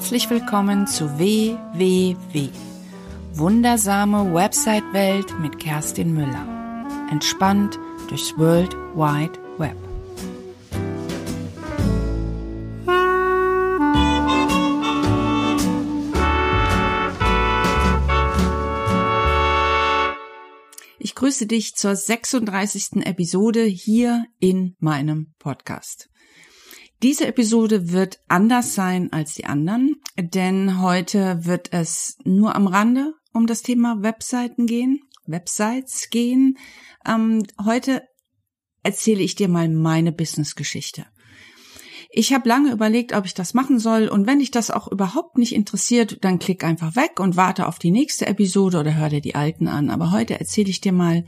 herzlich willkommen zu WWW, wundersame Website-Welt mit Kerstin Müller, entspannt durchs World Wide Web. Ich grüße dich zur 36. Episode hier in meinem Podcast. Diese Episode wird anders sein als die anderen, denn heute wird es nur am Rande um das Thema Websites gehen. Heute erzähle ich dir mal meine Business-Geschichte. Ich habe lange überlegt, ob ich das machen soll, und wenn dich das auch überhaupt nicht interessiert, dann klick einfach weg und warte auf die nächste Episode oder hör dir die alten an. Aber heute erzähle ich dir mal,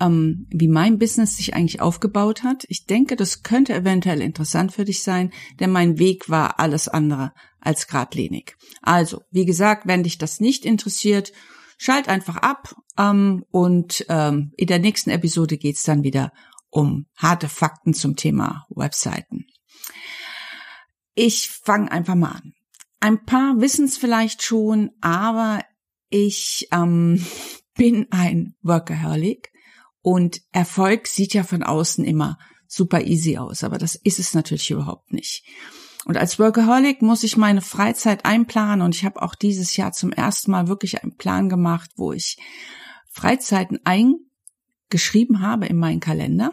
wie mein Business sich eigentlich aufgebaut hat. Ich denke, das könnte eventuell interessant für dich sein, denn mein Weg war alles andere als geradlinig. Also, wie gesagt, wenn dich das nicht interessiert, schalt einfach ab und in der nächsten Episode geht's dann wieder um harte Fakten zum Thema Webseiten. Ich fange einfach mal an. Ein paar wissen es vielleicht schon, aber ich bin ein Workaholic. Und Erfolg sieht ja von außen immer super easy aus, aber das ist es natürlich überhaupt nicht. Und als Workaholic muss ich meine Freizeit einplanen, und ich habe auch dieses Jahr zum ersten Mal wirklich einen Plan gemacht, wo ich Freizeiten eingeschrieben habe in meinen Kalender,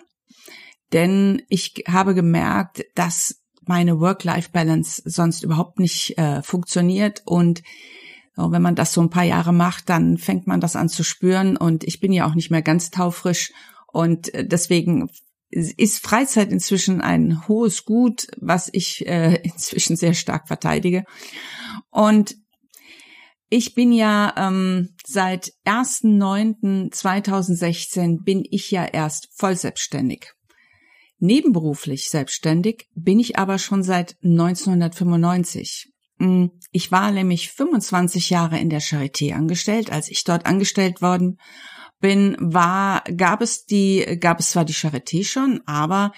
denn ich habe gemerkt, dass meine Work-Life-Balance sonst überhaupt nicht funktioniert, und wenn man das so ein paar Jahre macht, dann fängt man das an zu spüren, und ich bin ja auch nicht mehr ganz taufrisch, und deswegen ist Freizeit inzwischen ein hohes Gut, was ich inzwischen sehr stark verteidige. Und ich bin ja seit 1.9.2016 bin ich ja erst voll selbstständig. Nebenberuflich selbstständig bin ich aber schon seit 1995. Ich war nämlich 25 Jahre in der Charité angestellt. Als ich dort angestellt worden bin, gab es zwar die Charité schon, aber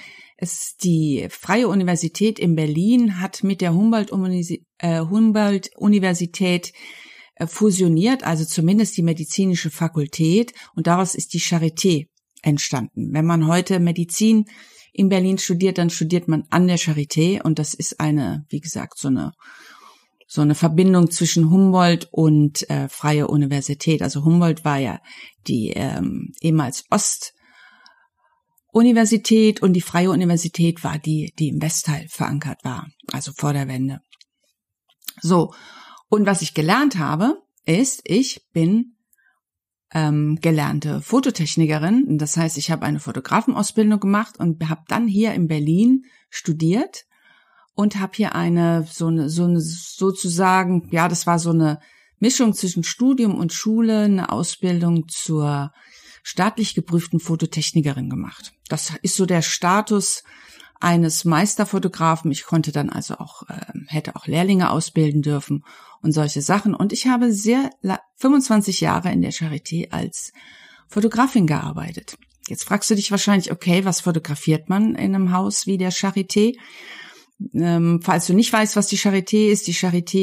die Freie Universität in Berlin hat mit der Humboldt-Universität fusioniert, also zumindest die medizinische Fakultät, und daraus ist die Charité entstanden. Wenn man heute Medizin in Berlin studiert, dann studiert man an der Charité, und das ist eine, wie gesagt, so eine Verbindung zwischen Humboldt und Freie Universität. Also Humboldt war ja die ehemals Ostuniversität, und die Freie Universität war die, die im Westteil verankert war, also vor der Wende. So, und was ich gelernt habe, ist, ich bin gelernte Fototechnikerin. Das heißt, ich habe eine Fotografenausbildung gemacht und habe dann hier in Berlin studiert und habe hier das war so eine Mischung zwischen Studium und Schule, eine Ausbildung zur staatlich geprüften Fototechnikerin gemacht. Das ist so der Status eines Meisterfotografen. Ich konnte dann also auch, hätte auch Lehrlinge ausbilden dürfen und solche Sachen. Und ich habe 25 Jahre in der Charité als Fotografin gearbeitet. Jetzt fragst du dich wahrscheinlich, okay, was fotografiert man in einem Haus wie der Charité? Falls du nicht weißt, was die Charité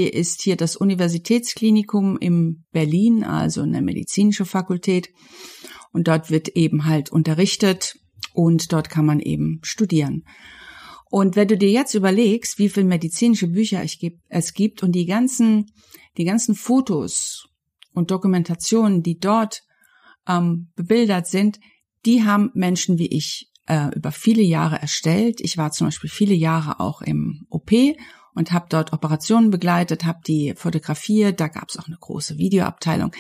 ist hier das Universitätsklinikum in Berlin, also in der medizinischen Fakultät. Und dort wird eben halt unterrichtet, und dort kann man eben studieren. Und wenn du dir jetzt überlegst, wie viele medizinische Bücher es gibt und die ganzen Fotos und Dokumentationen, die dort bebildert sind, die haben Menschen wie ich über viele Jahre erstellt. Ich war zum Beispiel viele Jahre auch im OP und habe dort Operationen begleitet, habe die fotografiert. Da gab es auch eine große Videoabteilung.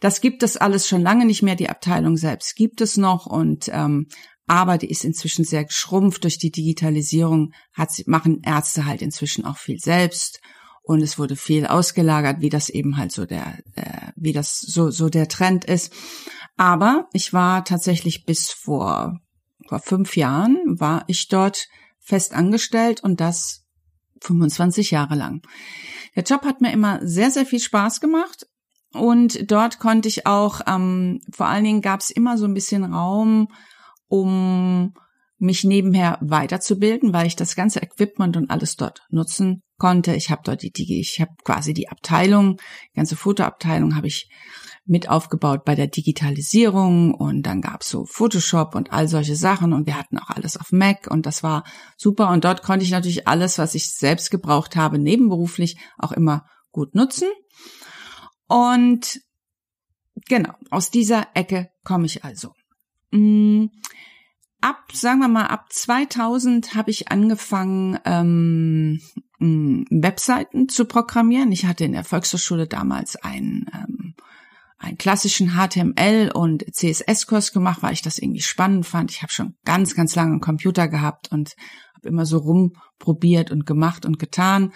Das gibt es alles schon lange nicht mehr. Die Abteilung selbst gibt es noch, und aber die ist inzwischen sehr geschrumpft durch die Digitalisierung. Machen Ärzte halt inzwischen auch viel selbst, und es wurde viel ausgelagert, wie das eben halt so der Trend ist. Aber ich war tatsächlich bis vor 5 Jahren war ich dort fest angestellt, und das 25 Jahre lang. Der Job hat mir immer sehr, sehr viel Spaß gemacht, und dort konnte ich auch vor allen Dingen gab es immer so ein bisschen Raum, um mich nebenher weiterzubilden, weil ich das ganze Equipment und alles dort nutzen konnte. Ich habe dort die Abteilung, die ganze Fotoabteilung habe ich mit aufgebaut bei der Digitalisierung, und dann gab es so Photoshop und all solche Sachen, und wir hatten auch alles auf Mac, und das war super, und dort konnte ich natürlich alles, was ich selbst gebraucht habe, nebenberuflich auch immer gut nutzen. Und genau, aus dieser Ecke komme ich also. Ab 2000 habe ich angefangen, Webseiten zu programmieren. Ich hatte in der Volkshochschule damals einen klassischen HTML- und CSS-Kurs gemacht, weil ich das irgendwie spannend fand. Ich habe schon ganz, ganz lange einen Computer gehabt und habe immer so rumprobiert und gemacht und getan.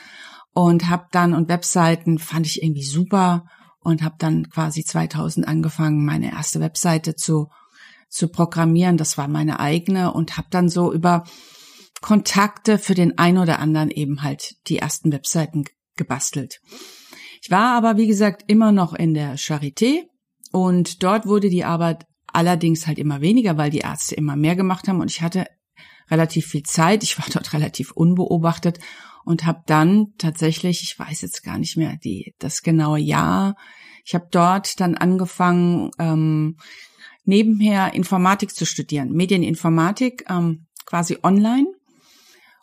Und Webseiten fand ich irgendwie super und habe dann quasi 2000 angefangen, meine erste Webseite zu programmieren. Das war meine eigene, und habe dann so über Kontakte für den einen oder anderen eben halt die ersten Webseiten gebastelt. Ich war aber, wie gesagt, immer noch in der Charité, und dort wurde die Arbeit allerdings halt immer weniger, weil die Ärzte immer mehr gemacht haben, und ich hatte relativ viel Zeit. Ich war dort relativ unbeobachtet und habe dann tatsächlich, ich weiß jetzt gar nicht mehr das genaue Jahr, ich habe dort dann angefangen, nebenher Informatik zu studieren, Medieninformatik, quasi online.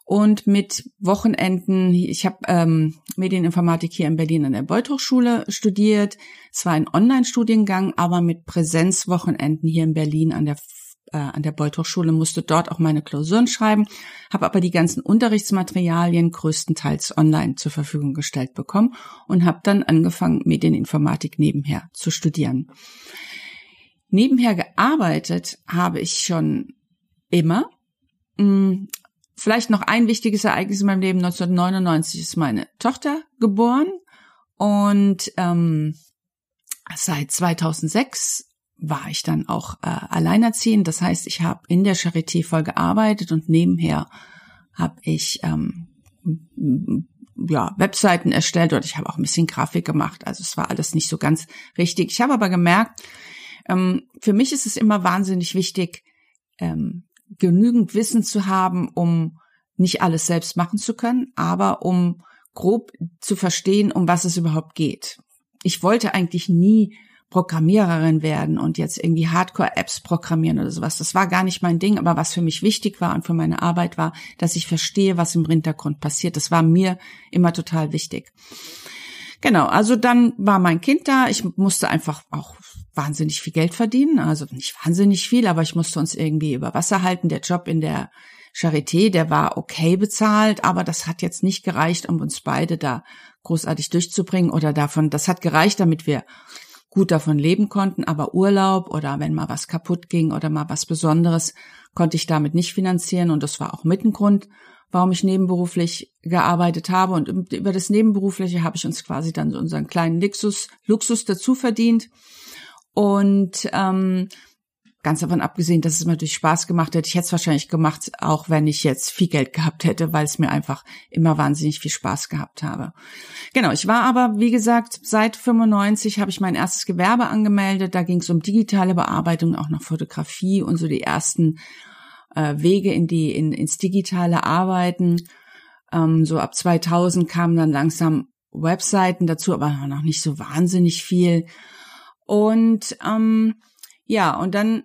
Und mit Wochenenden, ich habe Medieninformatik hier in Berlin an der Beuth-Hochschule studiert. Es war ein Online-Studiengang, aber mit Präsenzwochenenden hier in Berlin an der Beuth-Hochschule, musste dort auch meine Klausuren schreiben, habe aber die ganzen Unterrichtsmaterialien größtenteils online zur Verfügung gestellt bekommen und habe dann angefangen, Medieninformatik nebenher zu studieren. Nebenher gearbeitet habe ich schon immer. Vielleicht noch ein wichtiges Ereignis in meinem Leben. 1999 ist meine Tochter geboren, und seit 2006 war ich dann auch alleinerziehend. Das heißt, ich habe in der Charité voll gearbeitet und nebenher habe ich Webseiten erstellt, und ich habe auch ein bisschen Grafik gemacht. Also es war alles nicht so ganz richtig. Ich habe aber gemerkt, für mich ist es immer wahnsinnig wichtig, genügend Wissen zu haben, um nicht alles selbst machen zu können, aber um grob zu verstehen, um was es überhaupt geht. Ich wollte eigentlich nie Programmiererin werden und jetzt irgendwie Hardcore-Apps programmieren oder sowas. Das war gar nicht mein Ding, aber was für mich wichtig war und für meine Arbeit war, dass ich verstehe, was im Hintergrund passiert. Das war mir immer total wichtig. Genau, also dann war mein Kind da. Ich musste einfach auch wahnsinnig viel Geld verdienen, also nicht wahnsinnig viel, aber ich musste uns irgendwie über Wasser halten. Der Job in der Charité, der war okay bezahlt, aber das hat jetzt nicht gereicht, um uns beide da großartig durchzubringen oder davon, das hat gereicht, damit wir gut davon leben konnten, aber Urlaub oder wenn mal was kaputt ging oder mal was Besonderes, konnte ich damit nicht finanzieren, und das war auch mit ein Grund, warum ich nebenberuflich gearbeitet habe, und über das Nebenberufliche habe ich uns quasi dann so unseren kleinen Luxus dazu verdient. Und ganz davon abgesehen, dass es mir natürlich Spaß gemacht hätte. Ich hätte es wahrscheinlich gemacht, auch wenn ich jetzt viel Geld gehabt hätte, weil es mir einfach immer wahnsinnig viel Spaß gehabt habe. Genau, ich war aber, wie gesagt, seit 95 habe ich mein erstes Gewerbe angemeldet. Da ging es um digitale Bearbeitung, auch noch Fotografie und so die ersten Wege ins digitale Arbeiten. So ab 2000 kamen dann langsam Webseiten dazu, aber noch nicht so wahnsinnig viel. Und und dann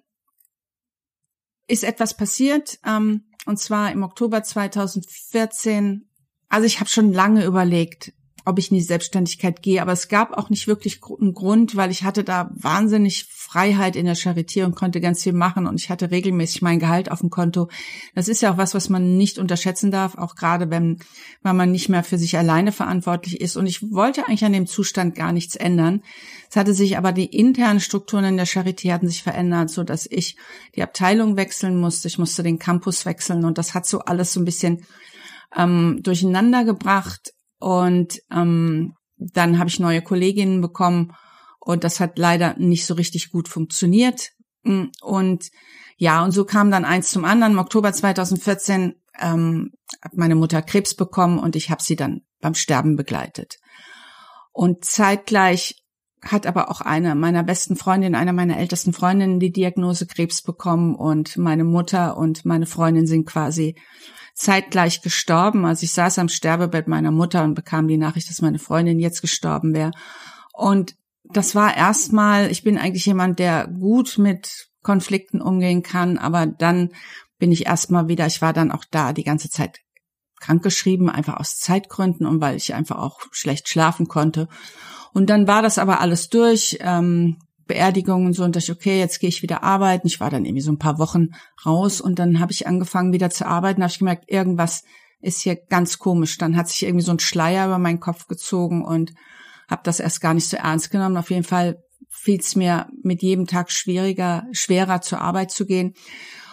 ist etwas passiert, und zwar im Oktober 2014. Also ich habe schon lange überlegt, ob ich in die Selbstständigkeit gehe, aber es gab auch nicht wirklich einen Grund, weil ich hatte da wahnsinnig Freiheit in der Charité und konnte ganz viel machen, und ich hatte regelmäßig mein Gehalt auf dem Konto. Das ist ja auch was man nicht unterschätzen darf, auch gerade wenn man nicht mehr für sich alleine verantwortlich ist, und ich wollte eigentlich an dem Zustand gar nichts ändern. Es hatte sich aber die internen Strukturen in der Charité hatten sich verändert, so dass ich die Abteilung wechseln musste, ich musste den Campus wechseln, und das hat so alles so ein bisschen durcheinander gebracht. Und dann habe ich neue Kolleginnen bekommen, und das hat leider nicht so richtig gut funktioniert. Und so kam dann eins zum anderen. Im Oktober 2014 hat meine Mutter Krebs bekommen, und ich habe sie dann beim Sterben begleitet. Und zeitgleich hat aber auch eine meiner besten Freundinnen, einer meiner ältesten Freundinnen, die Diagnose Krebs bekommen, und meine Mutter und meine Freundin sind quasi zeitgleich gestorben. Also ich saß am Sterbebett meiner Mutter und bekam die Nachricht, dass meine Freundin jetzt gestorben wäre. Und das war erstmal, ich bin eigentlich jemand, der gut mit Konflikten umgehen kann, aber dann bin ich erstmal wieder, ich war dann auch da die ganze Zeit krankgeschrieben, einfach aus Zeitgründen und weil ich einfach auch schlecht schlafen konnte. Und dann war das aber alles durch, Beerdigungen und so, und dachte ich, okay, jetzt gehe ich wieder arbeiten. Ich war dann irgendwie so ein paar Wochen raus und dann habe ich angefangen wieder zu arbeiten, habe ich gemerkt, irgendwas ist hier ganz komisch. Dann hat sich irgendwie so ein Schleier über meinen Kopf gezogen und habe das erst gar nicht so ernst genommen. Auf jeden Fall fiel es mir mit jedem Tag schwerer zur Arbeit zu gehen.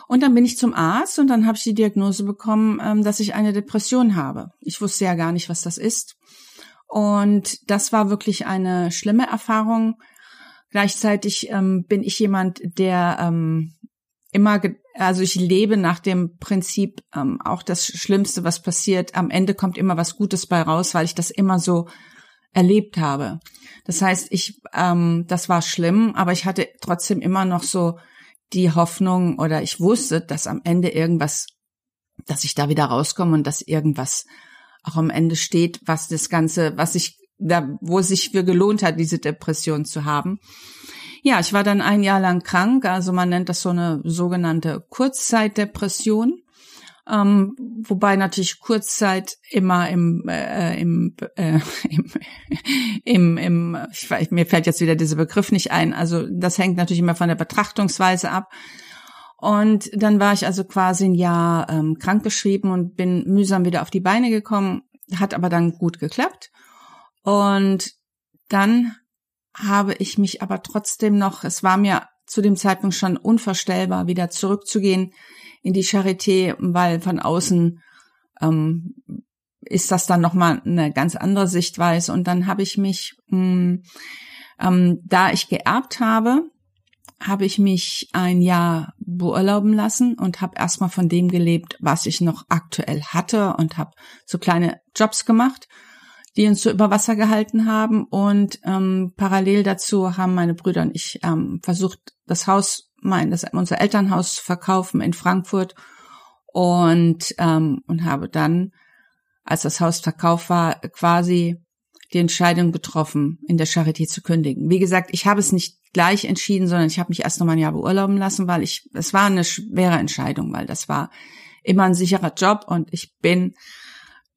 Und dann bin ich zum Arzt und dann habe ich die Diagnose bekommen, dass ich eine Depression habe. Ich wusste ja gar nicht, was das ist. Und das war wirklich eine schlimme Erfahrung. Gleichzeitig bin ich jemand, der ich lebe nach dem Prinzip, auch das Schlimmste, was passiert, am Ende kommt immer was Gutes bei raus, weil ich das immer so erlebt habe. Das heißt, das war schlimm, aber ich hatte trotzdem immer noch so die Hoffnung, oder ich wusste, dass am Ende irgendwas, dass ich da wieder rauskomme und dass irgendwas auch am Ende steht, was das Ganze, wo es sich für gelohnt hat, diese Depression zu haben. Ja, ich war dann ein Jahr lang krank, also man nennt das so eine sogenannte Kurzzeitdepression, wobei natürlich Kurzzeit immer mir fällt jetzt wieder dieser Begriff nicht ein, also das hängt natürlich immer von der Betrachtungsweise ab. Und dann war ich also quasi ein Jahr krankgeschrieben und bin mühsam wieder auf die Beine gekommen, hat aber dann gut geklappt. Und dann habe ich mich aber trotzdem noch, es war mir zu dem Zeitpunkt schon unvorstellbar, wieder zurückzugehen in die Charité, weil von außen ist das dann nochmal eine ganz andere Sichtweise. Und dann habe ich mich, da ich geerbt habe ich mich ein Jahr beurlauben lassen und habe erstmal von dem gelebt, was ich noch aktuell hatte, und habe so kleine Jobs gemacht, die uns so über Wasser gehalten haben. Und parallel dazu haben meine Brüder und ich versucht, unser Elternhaus zu verkaufen in Frankfurt, und habe dann, als das Haus verkauft war, quasi die Entscheidung getroffen, in der Charité zu kündigen. Wie gesagt, ich habe es nicht gleich entschieden, sondern ich habe mich erst noch mal ein Jahr beurlauben lassen, weil es war eine schwere Entscheidung, weil das war immer ein sicherer Job und ich bin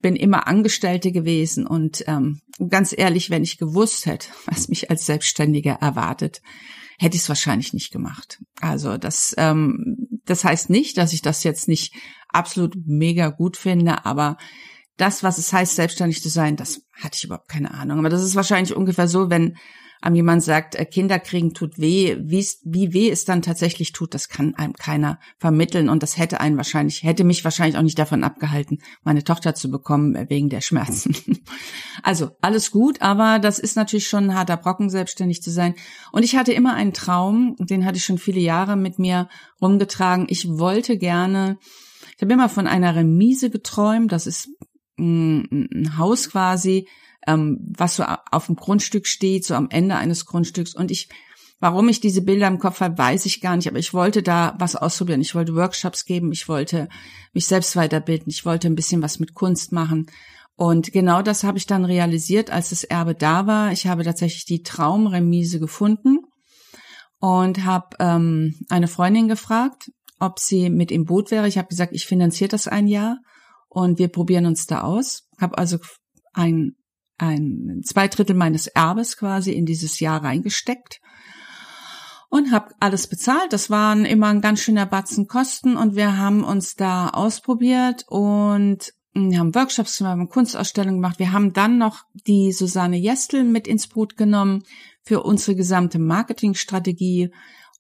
immer Angestellte gewesen, und ganz ehrlich, wenn ich gewusst hätte, was mich als Selbstständiger erwartet, hätte ich es wahrscheinlich nicht gemacht. Also das heißt nicht, dass ich das jetzt nicht absolut mega gut finde, aber das, was es heißt, selbstständig zu sein, das hatte ich überhaupt keine Ahnung. Aber das ist wahrscheinlich ungefähr so, wenn einem jemand sagt, Kinder kriegen tut weh, wie weh es dann tatsächlich tut, das kann einem keiner vermitteln. Und das hätte mich wahrscheinlich auch nicht davon abgehalten, meine Tochter zu bekommen, wegen der Schmerzen. Also alles gut, aber das ist natürlich schon ein harter Brocken, selbstständig zu sein. Und ich hatte immer einen Traum, den hatte ich schon viele Jahre mit mir rumgetragen. Ich habe immer von einer Remise geträumt, das ist ein Haus quasi, was so auf dem Grundstück steht, so am Ende eines Grundstücks. Und warum ich diese Bilder im Kopf habe, weiß ich gar nicht, aber ich wollte da was ausprobieren. Ich wollte Workshops geben, ich wollte mich selbst weiterbilden, ich wollte ein bisschen was mit Kunst machen. Und genau das habe ich dann realisiert, als das Erbe da war. Ich habe tatsächlich die Traumremise gefunden und habe eine Freundin gefragt, ob sie mit im Boot wäre. Ich habe gesagt, ich finanziere das ein Jahr. Und wir probieren uns da aus. Habe also 2/3 meines Erbes quasi in dieses Jahr reingesteckt und habe alles bezahlt. Das waren immer ein ganz schöner Batzen Kosten, und wir haben uns da ausprobiert und haben Workshops gemacht, haben Kunstausstellungen gemacht. Wir haben dann noch die Susanne Jestel mit ins Boot genommen für unsere gesamte Marketingstrategie,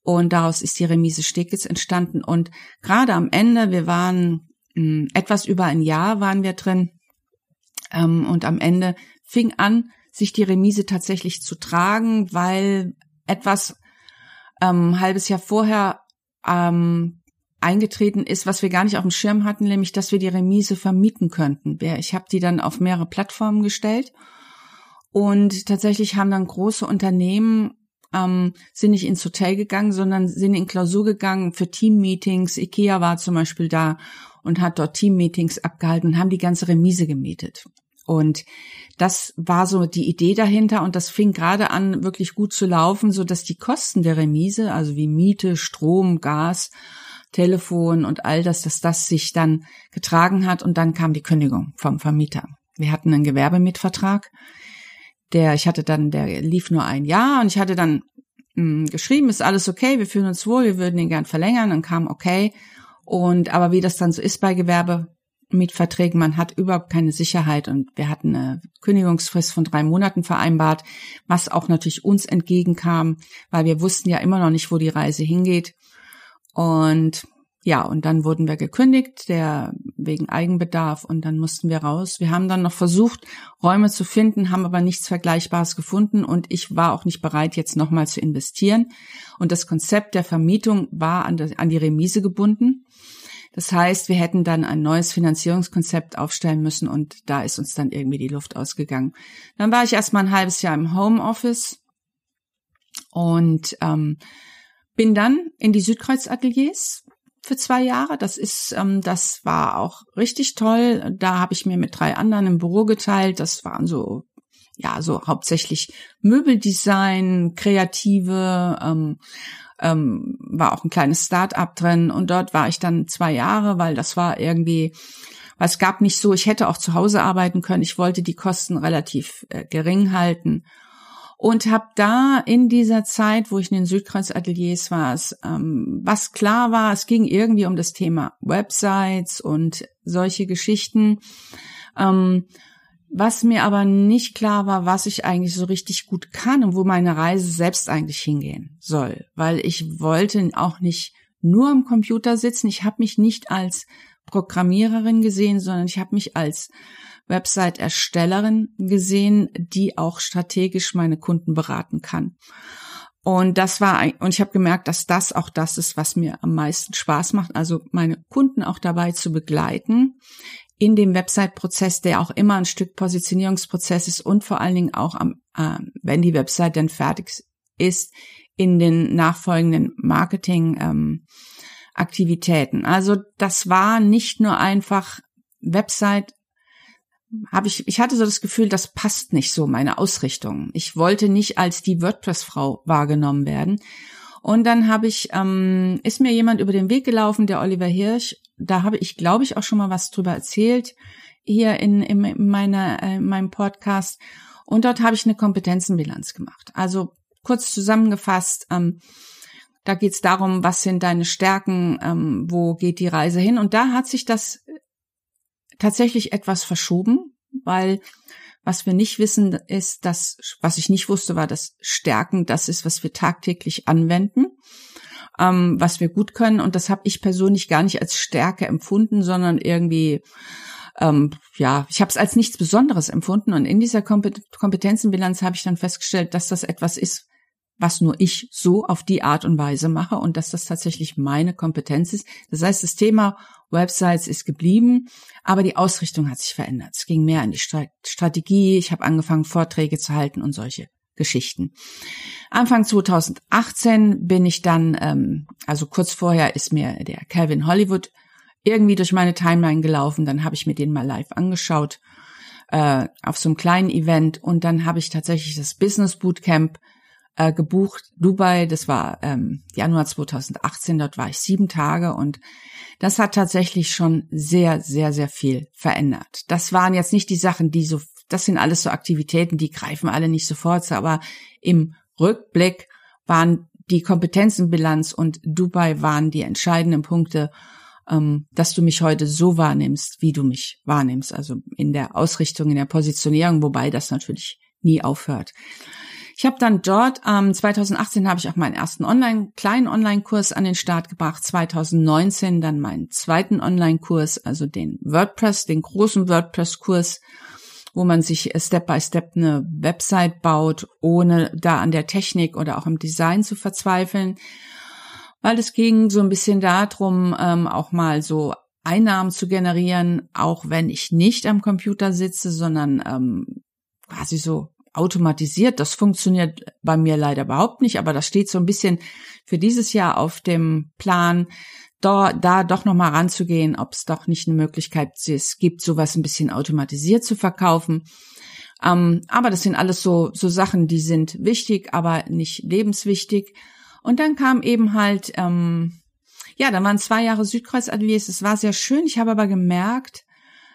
und daraus ist die Remise Steglitz entstanden. Und gerade am Ende, wir waren etwas über ein Jahr waren wir drin, und am Ende fing an, sich die Remise tatsächlich zu tragen, weil ein halbes Jahr vorher eingetreten ist, was wir gar nicht auf dem Schirm hatten, nämlich, dass wir die Remise vermieten könnten. Ich habe die dann auf mehrere Plattformen gestellt Und tatsächlich haben dann große Unternehmen, sind nicht ins Hotel gegangen, sondern sind in Klausur gegangen für Teammeetings. IKEA war zum Beispiel da und hat dort Teammeetings abgehalten und haben die ganze Remise gemietet. Und das war so die Idee dahinter und das fing gerade an, wirklich gut zu laufen, so dass die Kosten der Remise, also wie Miete, Strom, Gas, Telefon und all das, dass das sich dann getragen hat und dann kam die Kündigung vom Vermieter. Wir hatten einen Gewerbemietvertrag, der lief nur ein Jahr und ich hatte dann geschrieben, ist alles okay, wir fühlen uns wohl, wir würden ihn gern verlängern und kam okay. Aber wie das dann so ist bei Gewerbemietverträgen, man hat überhaupt keine Sicherheit und wir hatten eine Kündigungsfrist von 3 Monaten vereinbart, was auch natürlich uns entgegenkam, weil wir wussten ja immer noch nicht, wo die Reise hingeht. Und ja, und dann wurden wir gekündigt, wegen Eigenbedarf und dann mussten wir raus. Wir haben dann noch versucht, Räume zu finden, haben aber nichts Vergleichbares gefunden und ich war auch nicht bereit, jetzt nochmal zu investieren. Und das Konzept der Vermietung war an die Remise gebunden. Das heißt, wir hätten dann ein neues Finanzierungskonzept aufstellen müssen und da ist uns dann irgendwie die Luft ausgegangen. Dann war ich erstmal ein halbes Jahr im Homeoffice und bin dann in die Südkreuz-Ateliers für 2 Jahre. Das war auch richtig toll. Da habe ich mir mit 3 anderen im Büro geteilt. Das waren so hauptsächlich Möbeldesign, Kreative, war auch ein kleines Start-up drin. Und dort war ich dann 2 Jahre, weil das war irgendwie, es gab nicht so, ich hätte auch zu Hause arbeiten können. Ich wollte die Kosten relativ gering halten. Und habe da in dieser Zeit, wo ich in den Südkreuz-Ateliers war, was klar war, es ging irgendwie um das Thema Websites und solche Geschichten. Was mir aber nicht klar war, was ich eigentlich so richtig gut kann und wo meine Reise selbst eigentlich hingehen soll. Weil ich wollte auch nicht nur am Computer sitzen. Ich habe mich nicht als Programmiererin gesehen, sondern ich habe mich als Website-Erstellerin gesehen, die auch strategisch meine Kunden beraten kann. Und ich habe gemerkt, dass das auch das ist, was mir am meisten Spaß macht, also meine Kunden auch dabei zu begleiten in dem Website-Prozess, der auch immer ein Stück Positionierungsprozess ist und vor allen Dingen auch wenn die Website dann fertig ist, in den nachfolgenden Marketing-Aktivitäten. Also das war nicht nur einfach Website. Ich hatte so das Gefühl, das passt nicht so, meine Ausrichtung. Ich wollte nicht als die WordPress-Frau wahrgenommen werden. Und dann ist mir jemand über den Weg gelaufen, der Oliver Hirsch. Da habe ich, glaube ich, auch schon mal was drüber erzählt, hier in meinem Podcast. Und dort habe ich eine Kompetenzenbilanz gemacht. Also kurz zusammengefasst, da geht es darum, was sind deine Stärken, wo geht die Reise hin? Und da hat sich das tatsächlich etwas verschoben, weil was wir nicht wissen ist, was ich nicht wusste, war, dass Stärken das ist, was wir tagtäglich anwenden, was wir gut können. Und das habe ich persönlich gar nicht als Stärke empfunden, sondern irgendwie, ich habe es als nichts Besonderes empfunden. Und in dieser Kompetenzenbilanz habe ich dann festgestellt, dass das etwas ist, was nur ich so auf die Art und Weise mache und dass das tatsächlich meine Kompetenz ist. Das heißt, das Thema Websites ist geblieben, aber die Ausrichtung hat sich verändert. Es ging mehr in die Strategie, ich habe angefangen, Vorträge zu halten und solche Geschichten. Anfang 2018 bin ich dann, also kurz vorher ist mir der Calvin Hollywood irgendwie durch meine Timeline gelaufen, dann habe ich mir den mal live angeschaut auf so einem kleinen Event und dann habe ich tatsächlich das Business Bootcamp gebucht, Dubai, das war Januar 2018, dort war ich 7 Tage und das hat tatsächlich schon sehr, sehr, sehr viel verändert. Das waren jetzt nicht die Sachen, das sind alles so Aktivitäten, die greifen alle nicht sofort, aber im Rückblick waren die Kompetenzenbilanz und Dubai waren die entscheidenden Punkte, dass du mich heute so wahrnimmst, wie du mich wahrnimmst, also in der Ausrichtung, in der Positionierung, wobei das natürlich nie aufhört. Ich habe dann dort, 2018 habe ich auch meinen ersten kleinen Online-Kurs an den Start gebracht, 2019 dann meinen zweiten Online-Kurs, also den großen WordPress-Kurs, wo man sich Step-by-Step eine Website baut, ohne da an der Technik oder auch im Design zu verzweifeln, weil es ging so ein bisschen darum, auch mal so Einnahmen zu generieren, auch wenn ich nicht am Computer sitze, sondern quasi so automatisiert. Das funktioniert bei mir leider überhaupt nicht, aber das steht so ein bisschen für dieses Jahr auf dem Plan, da doch nochmal ranzugehen, ob es doch nicht eine Möglichkeit gibt, sowas ein bisschen automatisiert zu verkaufen. Aber das sind alles so Sachen, die sind wichtig, aber nicht lebenswichtig. Und dann kam eben halt, dann waren 2 Jahre Südkreuz-Ateliers. Es war sehr schön. Ich habe aber gemerkt,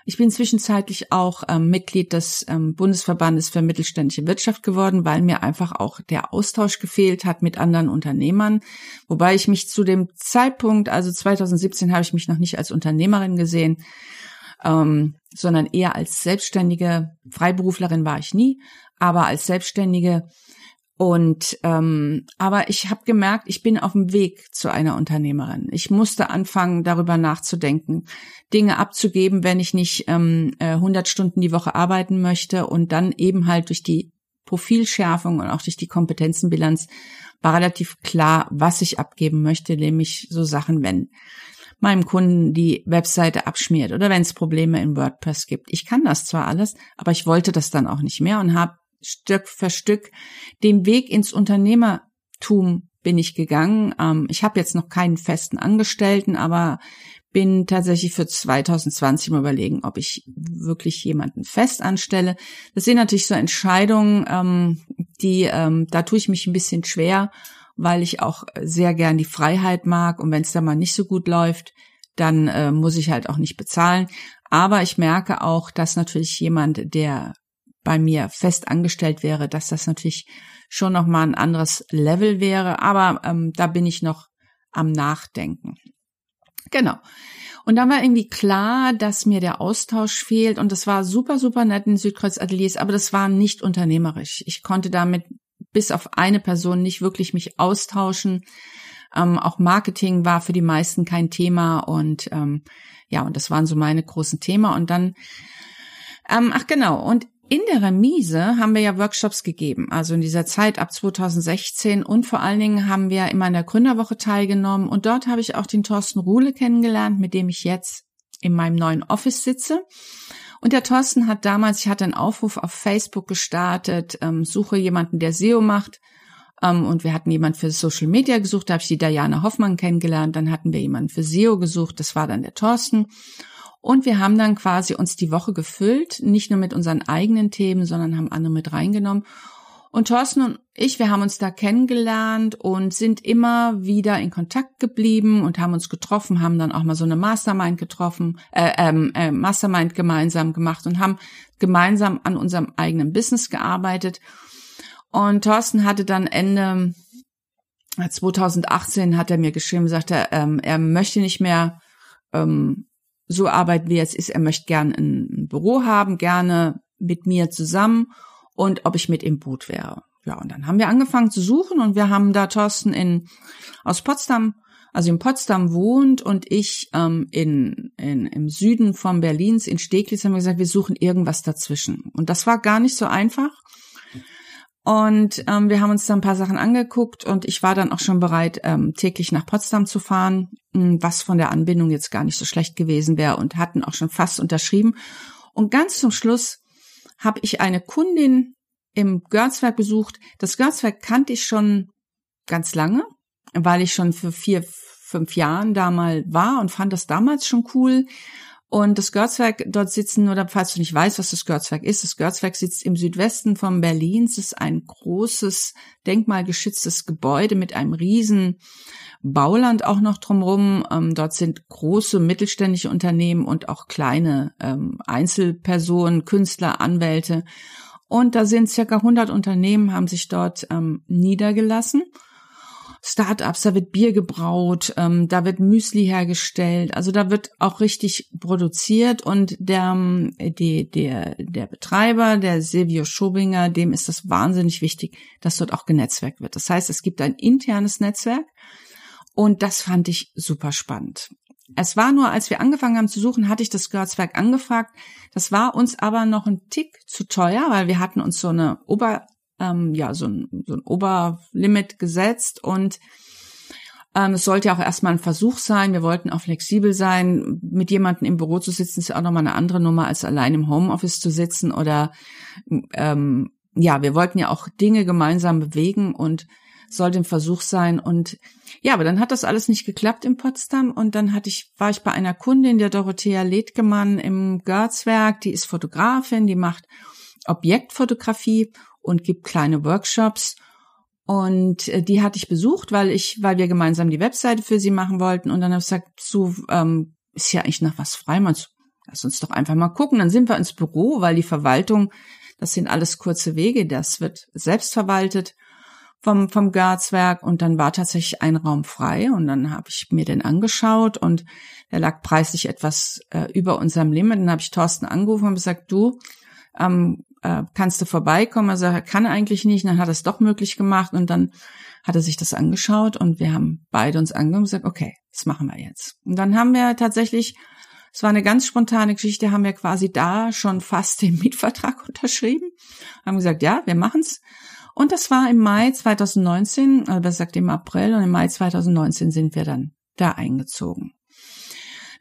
ich bin zwischenzeitlich auch Mitglied des Bundesverbandes für mittelständische Wirtschaft geworden, weil mir einfach auch der Austausch gefehlt hat mit anderen Unternehmern. Wobei ich mich zu dem Zeitpunkt, also 2017, habe ich mich noch nicht als Unternehmerin gesehen, sondern eher als Selbstständige. Freiberuflerin war ich nie, aber als Selbstständige. Und aber ich habe gemerkt, ich bin auf dem Weg zu einer Unternehmerin. Ich musste anfangen, darüber nachzudenken, Dinge abzugeben, wenn ich nicht 100 Stunden die Woche arbeiten möchte. Und dann eben halt durch die Profilschärfung und auch durch die Kompetenzenbilanz war relativ klar, was ich abgeben möchte, nämlich so Sachen, wenn meinem Kunden die Webseite abschmiert oder wenn es Probleme in WordPress gibt. Ich kann das zwar alles, aber ich wollte das dann auch nicht mehr und habe Stück für Stück den Weg ins Unternehmertum bin ich gegangen. Ich habe jetzt noch keinen festen Angestellten, aber bin tatsächlich für 2020 mal überlegen, ob ich wirklich jemanden fest anstelle. Das sind natürlich so Entscheidungen, da tue ich mich ein bisschen schwer, weil ich auch sehr gern die Freiheit mag. Und wenn es da mal nicht so gut läuft, dann muss ich halt auch nicht bezahlen. Aber ich merke auch, dass natürlich jemand, der bei mir fest angestellt wäre, dass das natürlich schon nochmal ein anderes Level wäre. Aber da bin ich noch am Nachdenken. Genau. Und dann war irgendwie klar, dass mir der Austausch fehlt. Und das war super, super nett in Südkreuz-Ateliers, aber das war nicht unternehmerisch. Ich konnte damit bis auf eine Person nicht wirklich mich austauschen. Auch Marketing war für die meisten kein Thema. Und und das waren so meine großen Themen. Und dann, und in der Remise haben wir ja Workshops gegeben, also in dieser Zeit ab 2016, und vor allen Dingen haben wir immer in der Gründerwoche teilgenommen, und dort habe ich auch den Thorsten Ruhle kennengelernt, mit dem ich jetzt in meinem neuen Office sitze. Und der Thorsten hat damals, ich hatte einen Aufruf auf Facebook gestartet, suche jemanden, der SEO macht, und wir hatten jemanden für Social Media gesucht, da habe ich die Diana Hoffmann kennengelernt, dann hatten wir jemanden für SEO gesucht, das war dann der Thorsten. Und wir haben dann quasi uns die Woche gefüllt, nicht nur mit unseren eigenen Themen, sondern haben andere mit reingenommen. Und Thorsten und ich, wir haben uns da kennengelernt und sind immer wieder in Kontakt geblieben und haben uns getroffen, haben dann auch mal so eine Mastermind gemeinsam gemacht und haben gemeinsam an unserem eigenen Business gearbeitet. Und Thorsten hatte dann Ende 2018 hat er mir geschrieben, sagte, er möchte nicht mehr so arbeiten, wie er jetzt ist. Er möchte gerne ein Büro haben, gerne mit mir zusammen, und ob ich mit im Boot wäre. Ja, und dann haben wir angefangen zu suchen, und wir haben da Thorsten aus Potsdam, also in Potsdam wohnt, und ich im Süden von Berlins, in Steglitz, haben wir gesagt, wir suchen irgendwas dazwischen. Und das war gar nicht so einfach. Und wir haben uns dann ein paar Sachen angeguckt, und ich war dann auch schon bereit, täglich nach Potsdam zu fahren, was von der Anbindung jetzt gar nicht so schlecht gewesen wäre, und hatten auch schon fast unterschrieben. Und ganz zum Schluss habe ich eine Kundin im Görzwerk besucht. Das Görzwerk kannte ich schon ganz lange, weil ich schon für 4-5 Jahren da mal war und fand das damals schon cool. Und das Görzwerk, dort sitzen, oder falls du nicht weißt, was das Görzwerk ist, das Görzwerk sitzt im Südwesten von Berlin. Es ist ein großes, denkmalgeschütztes Gebäude mit einem riesen Bauland auch noch drumherum. Dort sind große mittelständische Unternehmen und auch kleine Einzelpersonen, Künstler, Anwälte. Und da sind circa 100 Unternehmen, haben sich dort niedergelassen. Startups, da wird Bier gebraut, da wird Müsli hergestellt, also da wird auch richtig produziert, und der Betreiber, der Silvio Schobinger, dem ist das wahnsinnig wichtig, dass dort auch genetzwerkt wird. Das heißt, es gibt ein internes Netzwerk, und das fand ich super spannend. Es war nur, als wir angefangen haben zu suchen, hatte ich das Görzwerk angefragt. Das war uns aber noch ein Tick zu teuer, weil wir hatten uns so ein Oberlimit gesetzt, und es sollte ja auch erstmal ein Versuch sein. Wir wollten auch flexibel sein. Mit jemandem im Büro zu sitzen ist ja auch nochmal eine andere Nummer, als allein im Homeoffice zu sitzen oder ja, wir wollten ja auch Dinge gemeinsam bewegen und sollte ein Versuch sein. Und ja, aber dann hat das alles nicht geklappt in Potsdam. Und dann war ich bei einer Kundin, der Dorothea Lettkemann im Görzwerk. Die ist Fotografin, die macht Objektfotografie und gibt kleine Workshops. Und die hatte ich besucht, weil wir gemeinsam die Webseite für sie machen wollten. Und dann habe ich gesagt, ist ja eigentlich noch was frei. Lass uns doch einfach mal gucken. Dann sind wir ins Büro, weil die Verwaltung, das sind alles kurze Wege, das wird selbst verwaltet vom Görzwerk. Und dann war tatsächlich ein Raum frei. Und dann habe ich mir den angeschaut und der lag preislich etwas über unserem Limit. Dann habe ich Thorsten angerufen und gesagt, du, kannst du vorbeikommen? Also er kann eigentlich nicht. Und dann hat er es doch möglich gemacht und dann hat er sich das angeschaut und wir haben beide uns angeguckt und gesagt, okay, das machen wir jetzt. Und dann haben wir tatsächlich, es war eine ganz spontane Geschichte, haben wir quasi da schon fast den Mietvertrag unterschrieben, haben gesagt, ja, wir machen's. Und das war im Mai 2019, oder besser gesagt im April, und im Mai 2019 sind wir dann da eingezogen.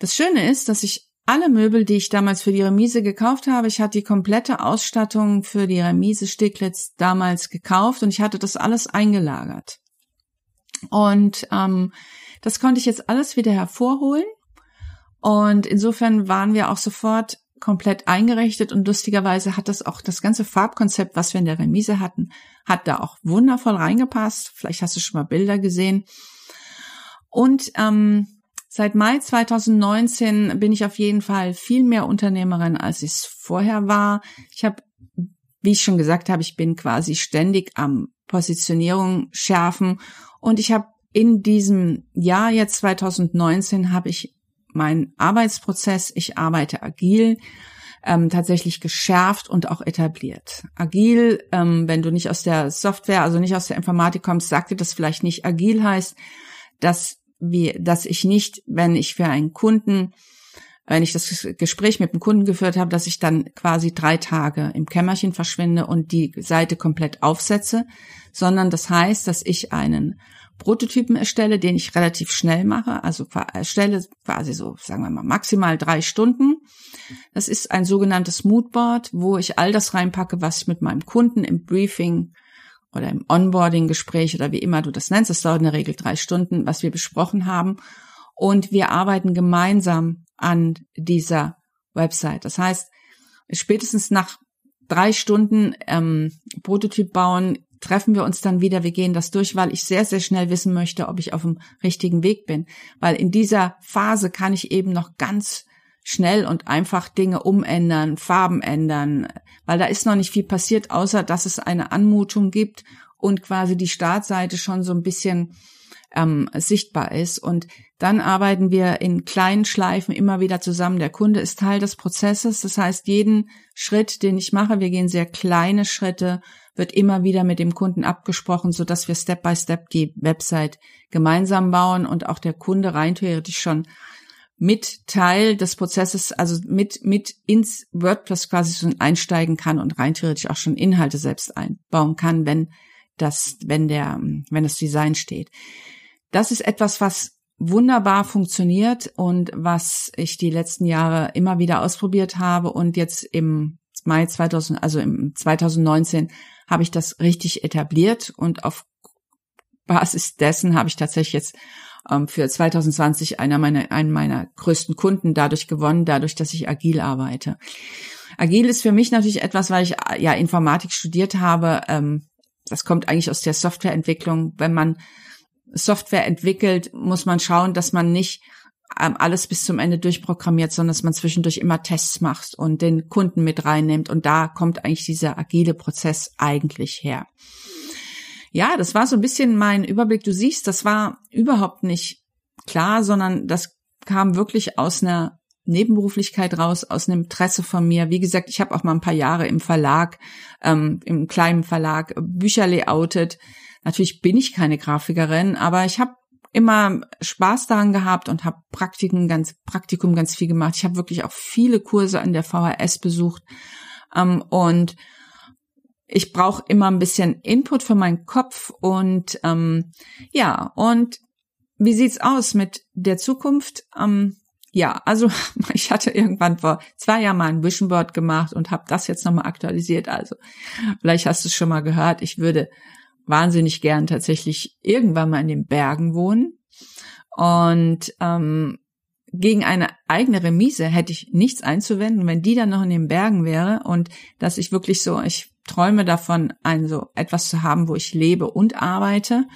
Das Schöne ist, dass ich alle Möbel, die ich damals für die Remise gekauft habe, ich hatte die komplette Ausstattung für die Remise Steglitz damals gekauft und ich hatte das alles eingelagert. Und das konnte ich jetzt alles wieder hervorholen und insofern waren wir auch sofort komplett eingerichtet und lustigerweise hat das auch das ganze Farbkonzept, was wir in der Remise hatten, hat da auch wundervoll reingepasst. Vielleicht hast du schon mal Bilder gesehen. Und seit Mai 2019 bin ich auf jeden Fall viel mehr Unternehmerin, als ich es vorher war. Ich habe, wie ich schon gesagt habe, ich bin quasi ständig am Positionierung schärfen. Und ich habe in diesem Jahr, jetzt 2019, habe ich meinen Arbeitsprozess, ich arbeite agil, tatsächlich geschärft und auch etabliert. Agil, wenn du nicht aus der Software, also nicht aus der Informatik kommst, sagt dir das vielleicht nicht. Agil heißt, dass ich nicht, wenn ich für einen Kunden, wenn ich das Gespräch mit dem Kunden geführt habe, dass ich dann quasi 3 Tage im Kämmerchen verschwinde und die Seite komplett aufsetze, sondern das heißt, dass ich einen Prototypen erstelle, den ich relativ schnell mache, also erstelle quasi so, sagen wir mal, maximal 3 Stunden. Das ist ein sogenanntes Moodboard, wo ich all das reinpacke, was ich mit meinem Kunden im Briefing oder im Onboarding-Gespräch oder wie immer du das nennst, das dauert in der Regel 3 Stunden, was wir besprochen haben. Und wir arbeiten gemeinsam an dieser Website. Das heißt, spätestens nach 3 Stunden Prototyp bauen, treffen wir uns dann wieder, wir gehen das durch, weil ich sehr, sehr schnell wissen möchte, ob ich auf dem richtigen Weg bin. Weil in dieser Phase kann ich eben noch ganz schnell und einfach Dinge umändern, Farben ändern, weil da ist noch nicht viel passiert, außer dass es eine Anmutung gibt und quasi die Startseite schon so ein bisschen sichtbar ist. Und dann arbeiten wir in kleinen Schleifen immer wieder zusammen. Der Kunde ist Teil des Prozesses. Das heißt, jeden Schritt, den ich mache, wir gehen sehr kleine Schritte, wird immer wieder mit dem Kunden abgesprochen, sodass wir Step by Step die Website gemeinsam bauen und auch der Kunde rein theoretisch schon mit Teil des Prozesses, also mit ins WordPress quasi so einsteigen kann und rein theoretisch auch schon Inhalte selbst einbauen kann, wenn das Design steht. Das ist etwas, was wunderbar funktioniert und was ich die letzten Jahre immer wieder ausprobiert habe und jetzt im Mai 2019 habe ich das richtig etabliert und auf Basis dessen habe ich tatsächlich jetzt für 2020 einen meiner größten Kunden dadurch gewonnen, dadurch, dass ich agil arbeite. Agil ist für mich natürlich etwas, weil ich ja Informatik studiert habe. Das kommt eigentlich aus der Softwareentwicklung. Wenn man Software entwickelt, muss man schauen, dass man nicht alles bis zum Ende durchprogrammiert, sondern dass man zwischendurch immer Tests macht und den Kunden mit reinnimmt. Und da kommt eigentlich dieser agile Prozess eigentlich her. Ja, das war so ein bisschen mein Überblick. Du siehst, das war überhaupt nicht klar, sondern das kam wirklich aus einer Nebenberuflichkeit raus, aus einem Interesse von mir. Wie gesagt, ich habe auch mal ein paar Jahre im Verlag, im kleinen Verlag Bücher layoutet. Natürlich bin ich keine Grafikerin, aber ich habe immer Spaß daran gehabt und habe Praktikum ganz viel gemacht. Ich habe wirklich auch viele Kurse an der VHS besucht und ich brauche immer ein bisschen Input für meinen Kopf und und wie sieht's aus mit der Zukunft? Ja, also ich hatte irgendwann vor 2 Jahren mal ein Vision Board gemacht und habe das jetzt nochmal aktualisiert. Also vielleicht hast du es schon mal gehört. Ich würde wahnsinnig gern tatsächlich irgendwann mal in den Bergen wohnen. Und gegen eine eigene Remise hätte ich nichts einzuwenden, wenn die dann noch in den Bergen wäre. Und dass ich wirklich so, ich träume davon, so etwas zu haben, wo ich lebe und arbeite.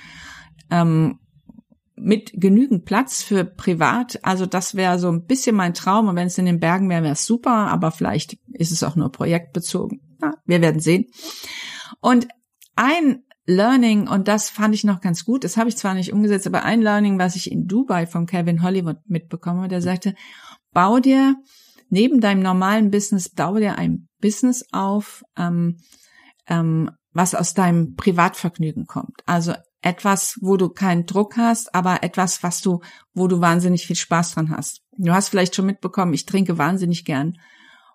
Mit genügend Platz für privat, also das wäre so ein bisschen mein Traum. Und wenn es in den Bergen wäre, wäre es super, aber vielleicht ist es auch nur projektbezogen. Ja, wir werden sehen. Und ein Learning, und das fand ich noch ganz gut, das habe ich zwar nicht umgesetzt, aber ein Learning, was ich in Dubai vom Calvin Hollywood mitbekomme, der sagte, bau dir neben deinem normalen Business, bau dir ein Business auf, was aus deinem Privatvergnügen kommt. Also etwas, wo du keinen Druck hast, aber etwas, wo du wahnsinnig viel Spaß dran hast. Du hast vielleicht schon mitbekommen, ich trinke wahnsinnig gern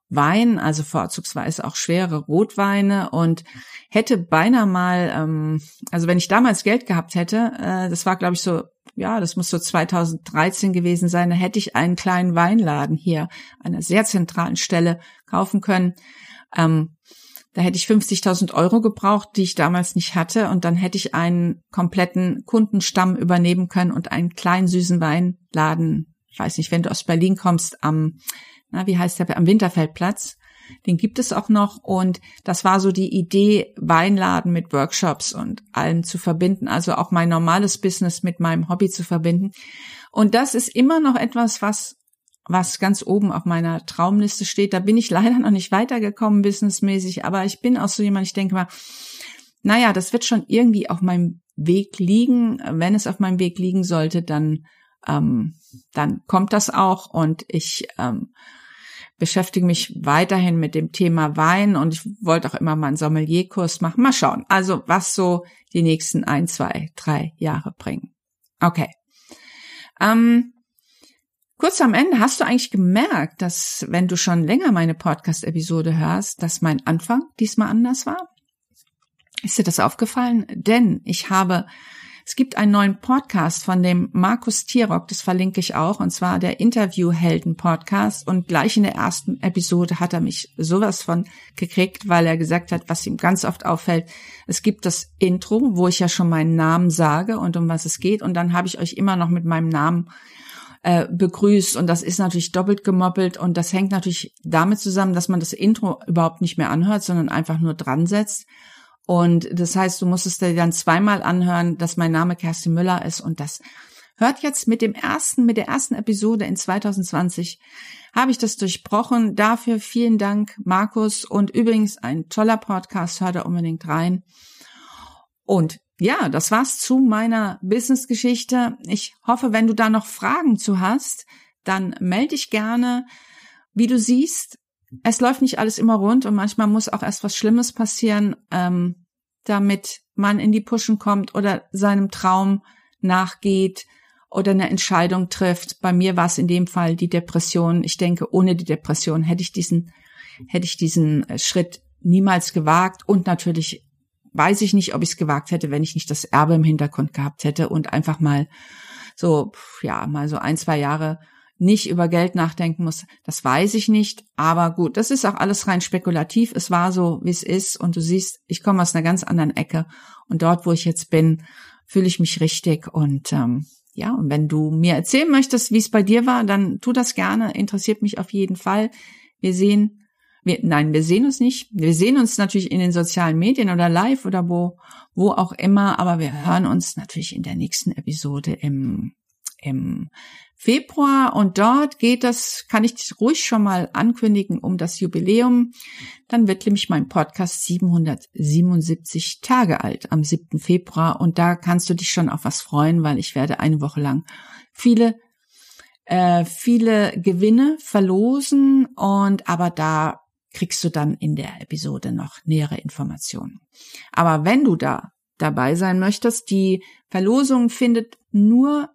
Wein, also vorzugsweise auch schwere Rotweine, und hätte beinahe mal, also wenn ich damals Geld gehabt hätte, das war, glaube ich, so, ja, das muss so 2013 gewesen sein, da hätte ich einen kleinen Weinladen hier an einer sehr zentralen Stelle kaufen können. Da hätte ich 50.000 € gebraucht, die ich damals nicht hatte, und dann hätte ich einen kompletten Kundenstamm übernehmen können und einen kleinen süßen Weinladen, ich weiß nicht, wenn du aus Berlin kommst, am Winterfeldplatz, den gibt es auch noch, und das war so die Idee, Weinladen mit Workshops und allem zu verbinden, also auch mein normales Business mit meinem Hobby zu verbinden. Und das ist immer noch etwas, was ganz oben auf meiner Traumliste steht. Da bin ich leider noch nicht weitergekommen businessmäßig, aber ich bin auch so jemand, ich denke mal, naja, das wird schon irgendwie auf meinem Weg liegen. Wenn es auf meinem Weg liegen sollte, dann kommt das auch, und ich beschäftige mich weiterhin mit dem Thema Wein, und ich wollte auch immer mal einen Sommelierkurs machen. Mal schauen, also was so die nächsten 1, 2, 3 Jahre bringen. Okay. Kurz am Ende, hast du eigentlich gemerkt, dass, wenn du schon länger meine Podcast-Episode hörst, dass mein Anfang diesmal anders war? Ist dir das aufgefallen? Denn es gibt einen neuen Podcast von dem Markus Tierock, das verlinke ich auch, und zwar der Interviewhelden-Podcast, und gleich in der ersten Episode hat er mich sowas von gekriegt, weil er gesagt hat, was ihm ganz oft auffällt, es gibt das Intro, wo ich ja schon meinen Namen sage und um was es geht, und dann habe ich euch immer noch mit meinem Namen begrüßt, und das ist natürlich doppelt gemoppelt, und das hängt natürlich damit zusammen, dass man das Intro überhaupt nicht mehr anhört, sondern einfach nur dran setzt, und das heißt, du musstest dir dann zweimal anhören, dass mein Name Kerstin Müller ist, und das hört jetzt mit der ersten Episode in 2020 habe ich das durchbrochen. Dafür vielen Dank, Markus, und übrigens ein toller Podcast, hör da unbedingt rein. Und ja, das war's zu meiner Business-Geschichte. Ich hoffe, wenn du da noch Fragen zu hast, dann melde dich gerne. Wie du siehst, es läuft nicht alles immer rund, und manchmal muss auch erst was Schlimmes passieren, damit man in die Pushen kommt oder seinem Traum nachgeht oder eine Entscheidung trifft. Bei mir war es in dem Fall die Depression. Ich denke, ohne die Depression hätte ich diesen Schritt niemals gewagt, und natürlich weiß ich nicht, ob ich es gewagt hätte, wenn ich nicht das Erbe im Hintergrund gehabt hätte und einfach mal so, ja, mal so 1, 2 Jahre nicht über Geld nachdenken muss. Das weiß ich nicht, aber gut, das ist auch alles rein spekulativ. Es war so, wie es ist, und du siehst, ich komme aus einer ganz anderen Ecke, und dort, wo ich jetzt bin, fühle ich mich richtig. Und ja, und wenn du mir erzählen möchtest, wie es bei dir war, dann tu das gerne, interessiert mich auf jeden Fall. Wir sehen uns nicht. Wir sehen uns natürlich in den sozialen Medien oder live oder wo auch immer. Aber wir hören uns natürlich in der nächsten Episode im Februar. Und dort kann ich dich ruhig schon mal ankündigen, um das Jubiläum. Dann wird nämlich mein Podcast 777 Tage alt am 7. Februar. Und da kannst du dich schon auf was freuen, weil ich werde eine Woche lang viele Gewinne verlosen, und aber da kriegst du dann in der Episode noch nähere Informationen. Aber wenn du da dabei sein möchtest, die Verlosung findet nur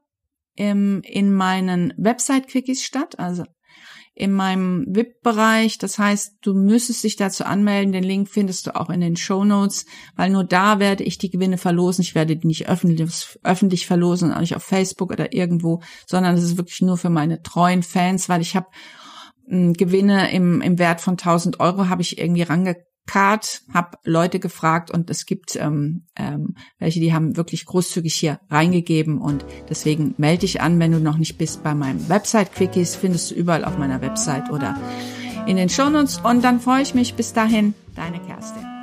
in meinen Website-Quickies statt, also in meinem VIP-Bereich. Das heißt, du müsstest dich dazu anmelden. Den Link findest du auch in den Shownotes, weil nur da werde ich die Gewinne verlosen. Ich werde die nicht öffentlich verlosen, auch nicht auf Facebook oder irgendwo, sondern das ist wirklich nur für meine treuen Fans, weil ich habe Gewinne im Wert von 1.000 Euro habe ich irgendwie rangekarrt, habe Leute gefragt und es gibt welche, die haben wirklich großzügig hier reingegeben und deswegen melde dich an, wenn du noch nicht bist bei meinem Website-Quickies, findest du überall auf meiner Website oder in den Shownotes und dann freue ich mich. Bis dahin, deine Kerstin.